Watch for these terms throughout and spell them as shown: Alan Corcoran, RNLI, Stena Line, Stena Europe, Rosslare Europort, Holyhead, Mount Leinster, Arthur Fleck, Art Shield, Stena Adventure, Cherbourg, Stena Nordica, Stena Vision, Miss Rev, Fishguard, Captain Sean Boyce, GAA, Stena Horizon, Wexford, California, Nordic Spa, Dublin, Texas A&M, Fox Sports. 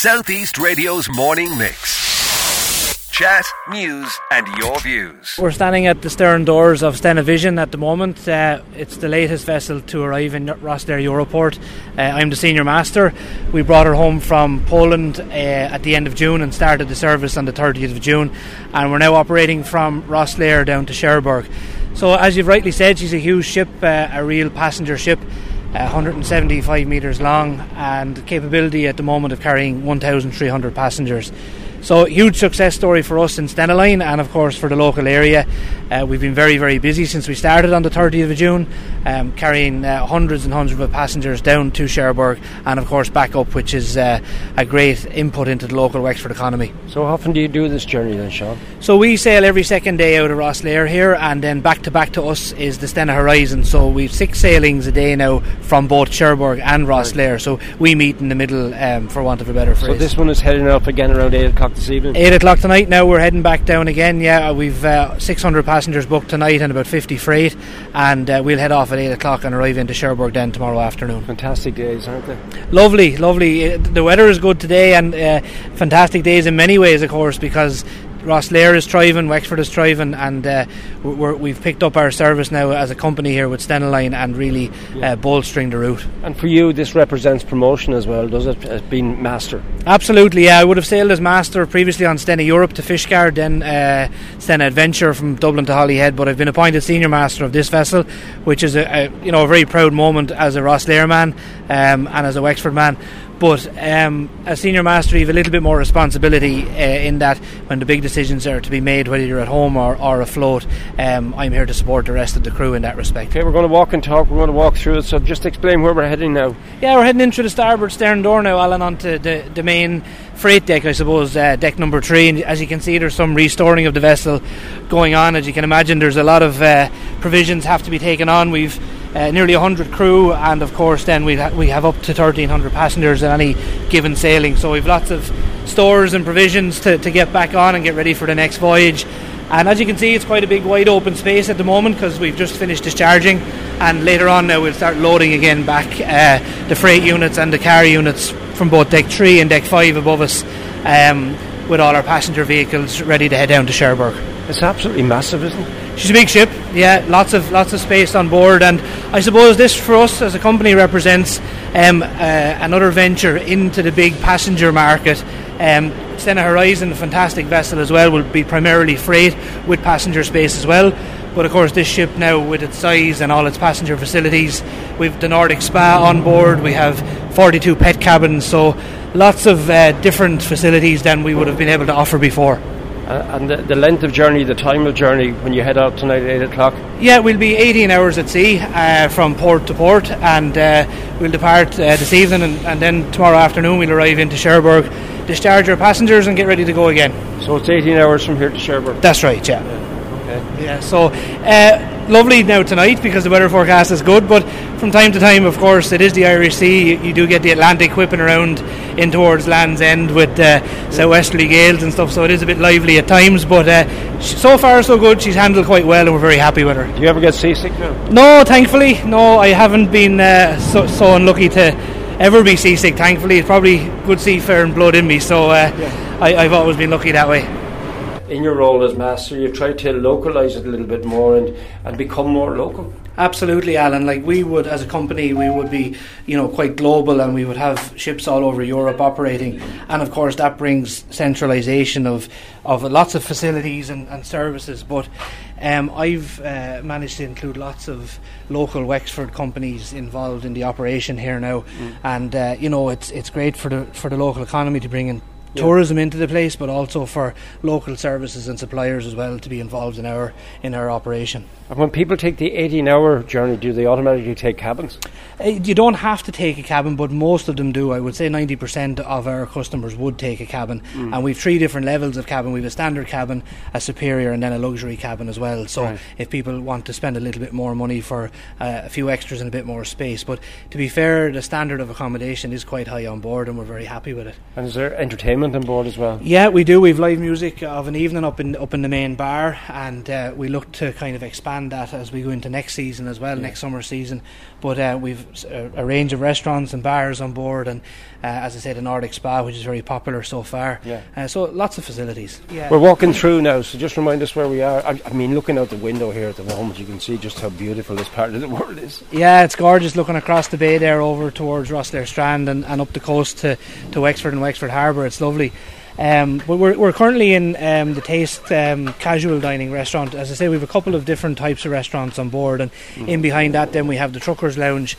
Southeast Radio's morning mix. Chat, news and your views. We're standing at the stern doors of Stena Vision at the moment. It's the latest vessel to arrive in Rosslare Europort. I'm the senior master. We brought her home from Poland at the end of June and started the service on the 30th of June. And we're now operating from Rosslare down to Cherbourg. So as you've rightly said, she's a huge ship, a real passenger ship. 175 metres long and capability at the moment of carrying 1,300 passengers. So huge success story for us in Stena Line and of course for the local area. We've been very, very busy since we started on the 30th of June, carrying hundreds and hundreds of passengers down to Cherbourg and of course back up, which is a great input into the local Wexford economy. So how often do you do this journey then, Sean? So we sail every second day out of Rosslare here, and then back to us is the Stena Horizon. So we've six sailings a day now from both Cherbourg and Rosslare. So we meet in the middle, for want of a better phrase. So this one is heading up again around 8 o'clock this evening? 8 o'clock tonight. Now we're heading back down again. Yeah, we've 600 passengers booked tonight and about 50 freight, and we'll head off at 8 o'clock and arrive into Cherbourg then tomorrow afternoon. Fantastic days, aren't they? Lovely, lovely. The weather is good today, and fantastic days in many ways, of course, because Rosslare is thriving, Wexford is thriving, and we've picked up our service now as a company here with Stena Line and really bolstering the route. And for you, this represents promotion as well, does it, as being master? Absolutely, yeah. I would have sailed as master previously on Stena Europe to Fishguard, then Stena Adventure from Dublin to Holyhead, but I've been appointed senior master of this vessel, which is a very proud moment as a Rosslare man and as a Wexford man. But as senior master, you have a little bit more responsibility in that when the big decisions are to be made, whether you're at home or afloat, I'm here to support the rest of the crew in that respect. Okay, we're going to walk and talk, we're going to walk through it, so just explain where we're heading now. Yeah, we're heading in through the starboard stern door now, Alan, onto the main freight deck, I suppose, deck number 3, and as you can see there's some restoring of the vessel going on. As you can imagine, there's a lot of provisions have to be taken on. We've nearly 100 crew, and of course then we have up to 1,300 passengers in any given sailing, so we've lots of stores and provisions to get back on and get ready for the next voyage. And as you can see, it's quite a big wide open space at the moment because we've just finished discharging, and later on now we'll start loading again back the freight units and the carry units from both deck 3 and deck 5 above us, with all our passenger vehicles ready to head down to Cherbourg. It's absolutely massive, isn't it? She's a big ship, yeah, lots of space on board, and I suppose this for us as a company represents another venture into the big passenger market. Stena Horizon, a fantastic vessel as well, will be primarily freight with passenger space as well. But of course this ship now, with its size and all its passenger facilities, we've the Nordic Spa on board, we have 42 pet cabins, so lots of different facilities than we would have been able to offer before. And the length of journey, the time of journey when you head out tonight at 8 o'clock? Yeah, we'll be 18 hours at sea from port to port, and we'll depart this evening, and then tomorrow afternoon we'll arrive into Cherbourg, discharge our passengers and get ready to go again. So it's 18 hours from here to Cherbourg? That's right, yeah. Yeah, so lovely now tonight because the weather forecast is good, but from time to time, of course, it is the Irish Sea. You do get the Atlantic whipping around in towards Land's End with southwesterly gales and stuff, so it is a bit lively at times, but so far so good. She's handled quite well and we're very happy with her. Do you ever get seasick now? No, thankfully. No, I haven't been so unlucky to ever be seasick, thankfully. It's probably good seafaring blood in me, so I've always been lucky that way. In your role as master, you've tried to localise it a little bit more and become more local. Absolutely, Alan. Like we would, as a company, we would be, quite global, and we would have ships all over Europe operating, and of course that brings centralisation of lots of facilities and services. But I've managed to include lots of local Wexford companies involved in the operation here now, and it's great for the local economy to bring in tourism into the place, but also for local services and suppliers as well to be involved in our operation. And when people take the 18-hour journey, do they automatically take cabins? You don't have to take a cabin, but most of them do. I would say 90% of our customers would take a cabin, and we've three different levels of cabin. We've a standard cabin, a superior, and then a luxury cabin as well. So if people want to spend a little bit more money for a few extras and a bit more space, but to be fair, the standard of accommodation is quite high on board, and we're very happy with it. And is there entertainment instrument on board as well? Yeah, we do. We've live music of an evening up in the main bar, and we look to kind of expand that as we go into next season as well, next summer season. But we've a range of restaurants and bars on board, and as I say, the Nordic Spa, which is very popular so far. Yeah. So lots of facilities. Yeah. We're walking through now, so just remind us where we are. I mean, looking out the window here at the moment, you can see just how beautiful this part of the world is. Yeah, it's gorgeous looking across the bay there over towards Rosslare Strand and up the coast to Wexford and Wexford Harbour. It's lovely. But we're currently in the Taste casual dining restaurant. As I say, we have a couple of different types of restaurants on board, and in behind that then we have the Truckers Lounge,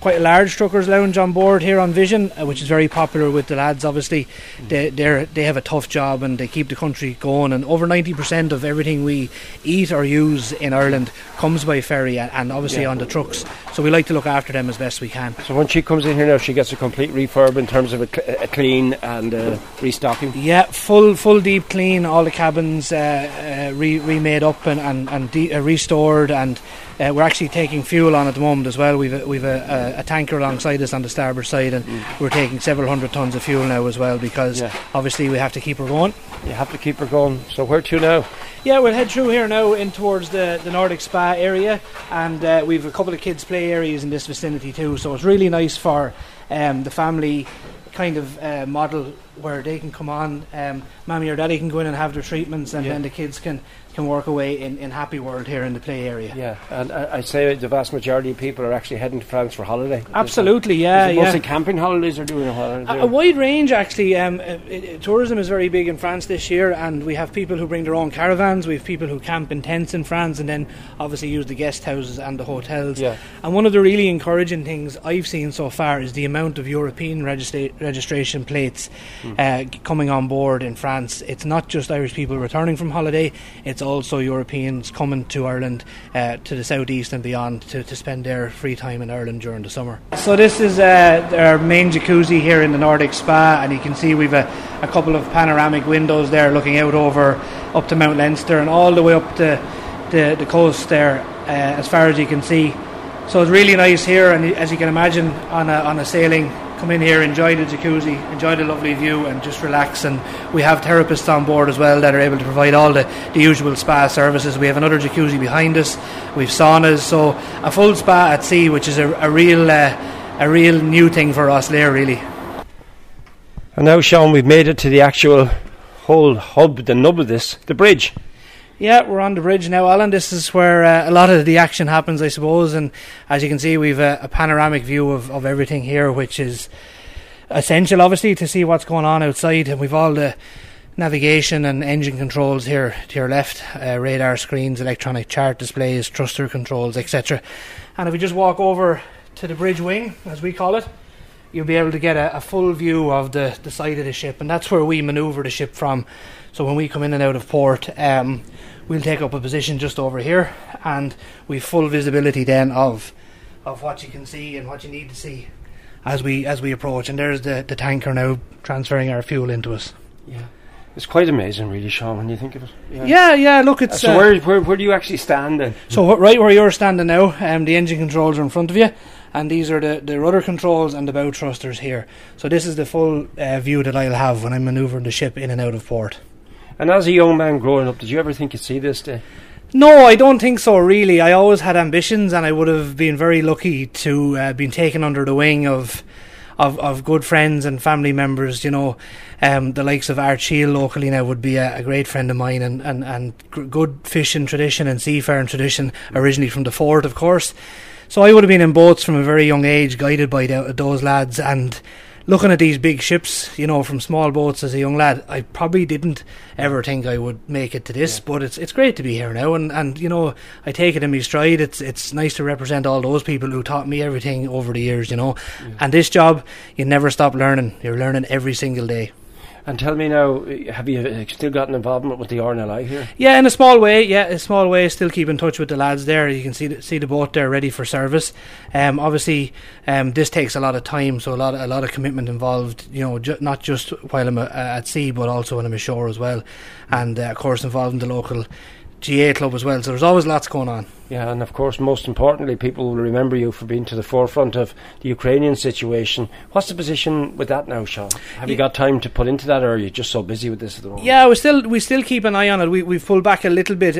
quite a large Truckers Lounge on board here on Vision, which is very popular with the lads. Obviously they have a tough job and they keep the country going, and over 90% of everything we eat or use in Ireland comes by ferry and obviously on the trucks, so we like to look after them as best we can. So when she comes in here now, she gets a complete refurb in terms of a clean and restocking. Yeah, full deep clean, all the cabins remade up and restored, and we're actually taking fuel on at the moment as well. We've a tanker alongside us on the starboard side, and we're taking several hundred tons of fuel now as well, because obviously we have to keep her going. You have to keep her going. So where to now? Yeah, we'll head through here now in towards the Nordic Spa area, and we've a couple of kids play areas in this vicinity too, so it's really nice for the family kind of model where they can come on, Mammy or Daddy can go in and have their treatments, and then the kids can work away in Happy World here in the play area. Yeah, and I'd say the vast majority of people are actually heading to France for holiday. Absolutely, yeah. Is it mostly camping holidays or doing a holiday? A wide range, actually. Tourism is very big in France this year, and we have people who bring their own caravans, we have people who camp in tents in France, and then obviously use the guest houses and the hotels. Yeah. And one of the really encouraging things I've seen so far is the amount of European registration plates coming on board in France. It's not just Irish people returning from holiday, it's also Europeans coming to Ireland, to the southeast and beyond, to spend their free time in Ireland during the summer. So this is our main jacuzzi here in the Nordic Spa, and you can see we've a couple of panoramic windows there looking out over up to Mount Leinster and all the way up to the coast there, as far as you can see. So it's really nice here, and as you can imagine on a sailing, come in here, enjoy the jacuzzi, enjoy the lovely view, and just relax. And we have therapists on board as well that are able to provide all the usual spa services. We have another jacuzzi behind us, we have saunas, so a full spa at sea, which is a real new thing for us there, really. And now, Sean, we've made it to the actual whole hub, the nub of this, the bridge. Yeah, we're on the bridge now, Alan. This is where a lot of the action happens, I suppose, and as you can see, we've a panoramic view of everything here, which is essential, obviously, to see what's going on outside. And we've all the navigation and engine controls here to your left, radar screens, electronic chart displays, thruster controls, etc. And if we just walk over to the bridge wing, as we call it, you'll be able to get a full view of the side of the ship, and that's where we manoeuvre the ship from. So when we come in and out of port, we'll take up a position just over here, and we've full visibility then of what you can see and what you need to see as we approach. And there's the tanker now transferring our fuel into us. Yeah. It's quite amazing, really, Sean, when you think of it. Yeah, look, it's... So where do you actually stand then? So right where you're standing now, the engine controls are in front of you, and these are the rudder controls and the bow thrusters here. So this is the full view that I'll have when I'm manoeuvring the ship in and out of port. And as a young man growing up, did you ever think you'd see this day? No, I don't think so, really. I always had ambitions, and I would have been very lucky to been taken under the wing of good friends and family members, you know. The likes of Art Shield locally now would be a great friend of mine, and good fishing tradition and seafaring tradition, originally from the fort, of course. So I would have been in boats from a very young age, guided by those lads, and looking at these big ships, you know, from small boats as a young lad, I probably didn't ever think I would make it to this, but it's great to be here now, and you know, I take it in my stride. It's nice to represent all those people who taught me everything over the years, you know. And this job, you never stop learning. You're learning every single day. And tell me now, have you still got an involvement with the RNLI here? Yeah, in a small way. Still keep in touch with the lads there. You can see the boat there ready for service. Obviously, this takes a lot of time, so a lot of commitment involved. You know, not just while I'm at sea, but also when I'm ashore as well, and of course involving the local GAA club as well. So there's always lots going on. Yeah, and of course, most importantly, people will remember you for being to the forefront of the Ukrainian situation. What's the position with that now, Sean? Have you got time to put into that, or are you just so busy with this at the moment? Yeah, we still keep an eye on it. We've pulled back a little bit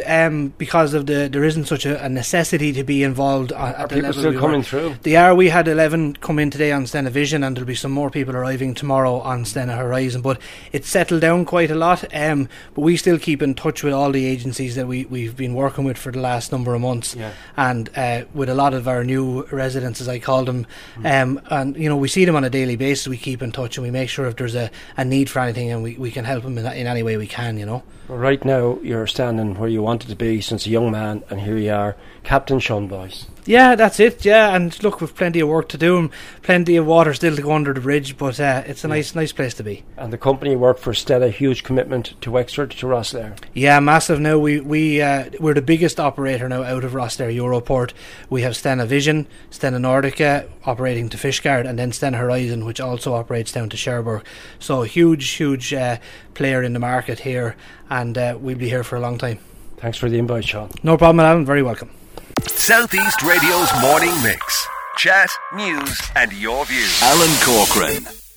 because of there isn't such a necessity to be involved. Are people still coming through? They are. We had 11 come in today on Stena Vision, and there'll be some more people arriving tomorrow on Stena Horizon. But it's settled down quite a lot. But we still keep in touch with all the agencies that we've been working with for the last number of months. Yeah. And with a lot of our new residents, as I call them, and you know, we see them on a daily basis. We keep in touch and we make sure if there's a need for anything, and we can help them in any way we can, you know. Well, right now you're standing where you wanted to be since a young man, and here you are, Captain Sean Boyce. Yeah, that's it, yeah, and look, we've plenty of work to do and plenty of water still to go under the bridge, but it's a nice place to be. And the company you work for, Stena, huge commitment to Wexford, to Rosslare. Yeah, massive now. We're the biggest operator now out of Rosslare Europort. We have Stena Vision, Stena Nordica operating to Fishguard, and then Stena Horizon, which also operates down to Cherbourg. So huge player in the market here, and we'll be here for a long time. Thanks for the invite, Sean. No problem, Alan, very welcome. Southeast Radio's morning mix. Chat, news, and your views. Alan Corcoran.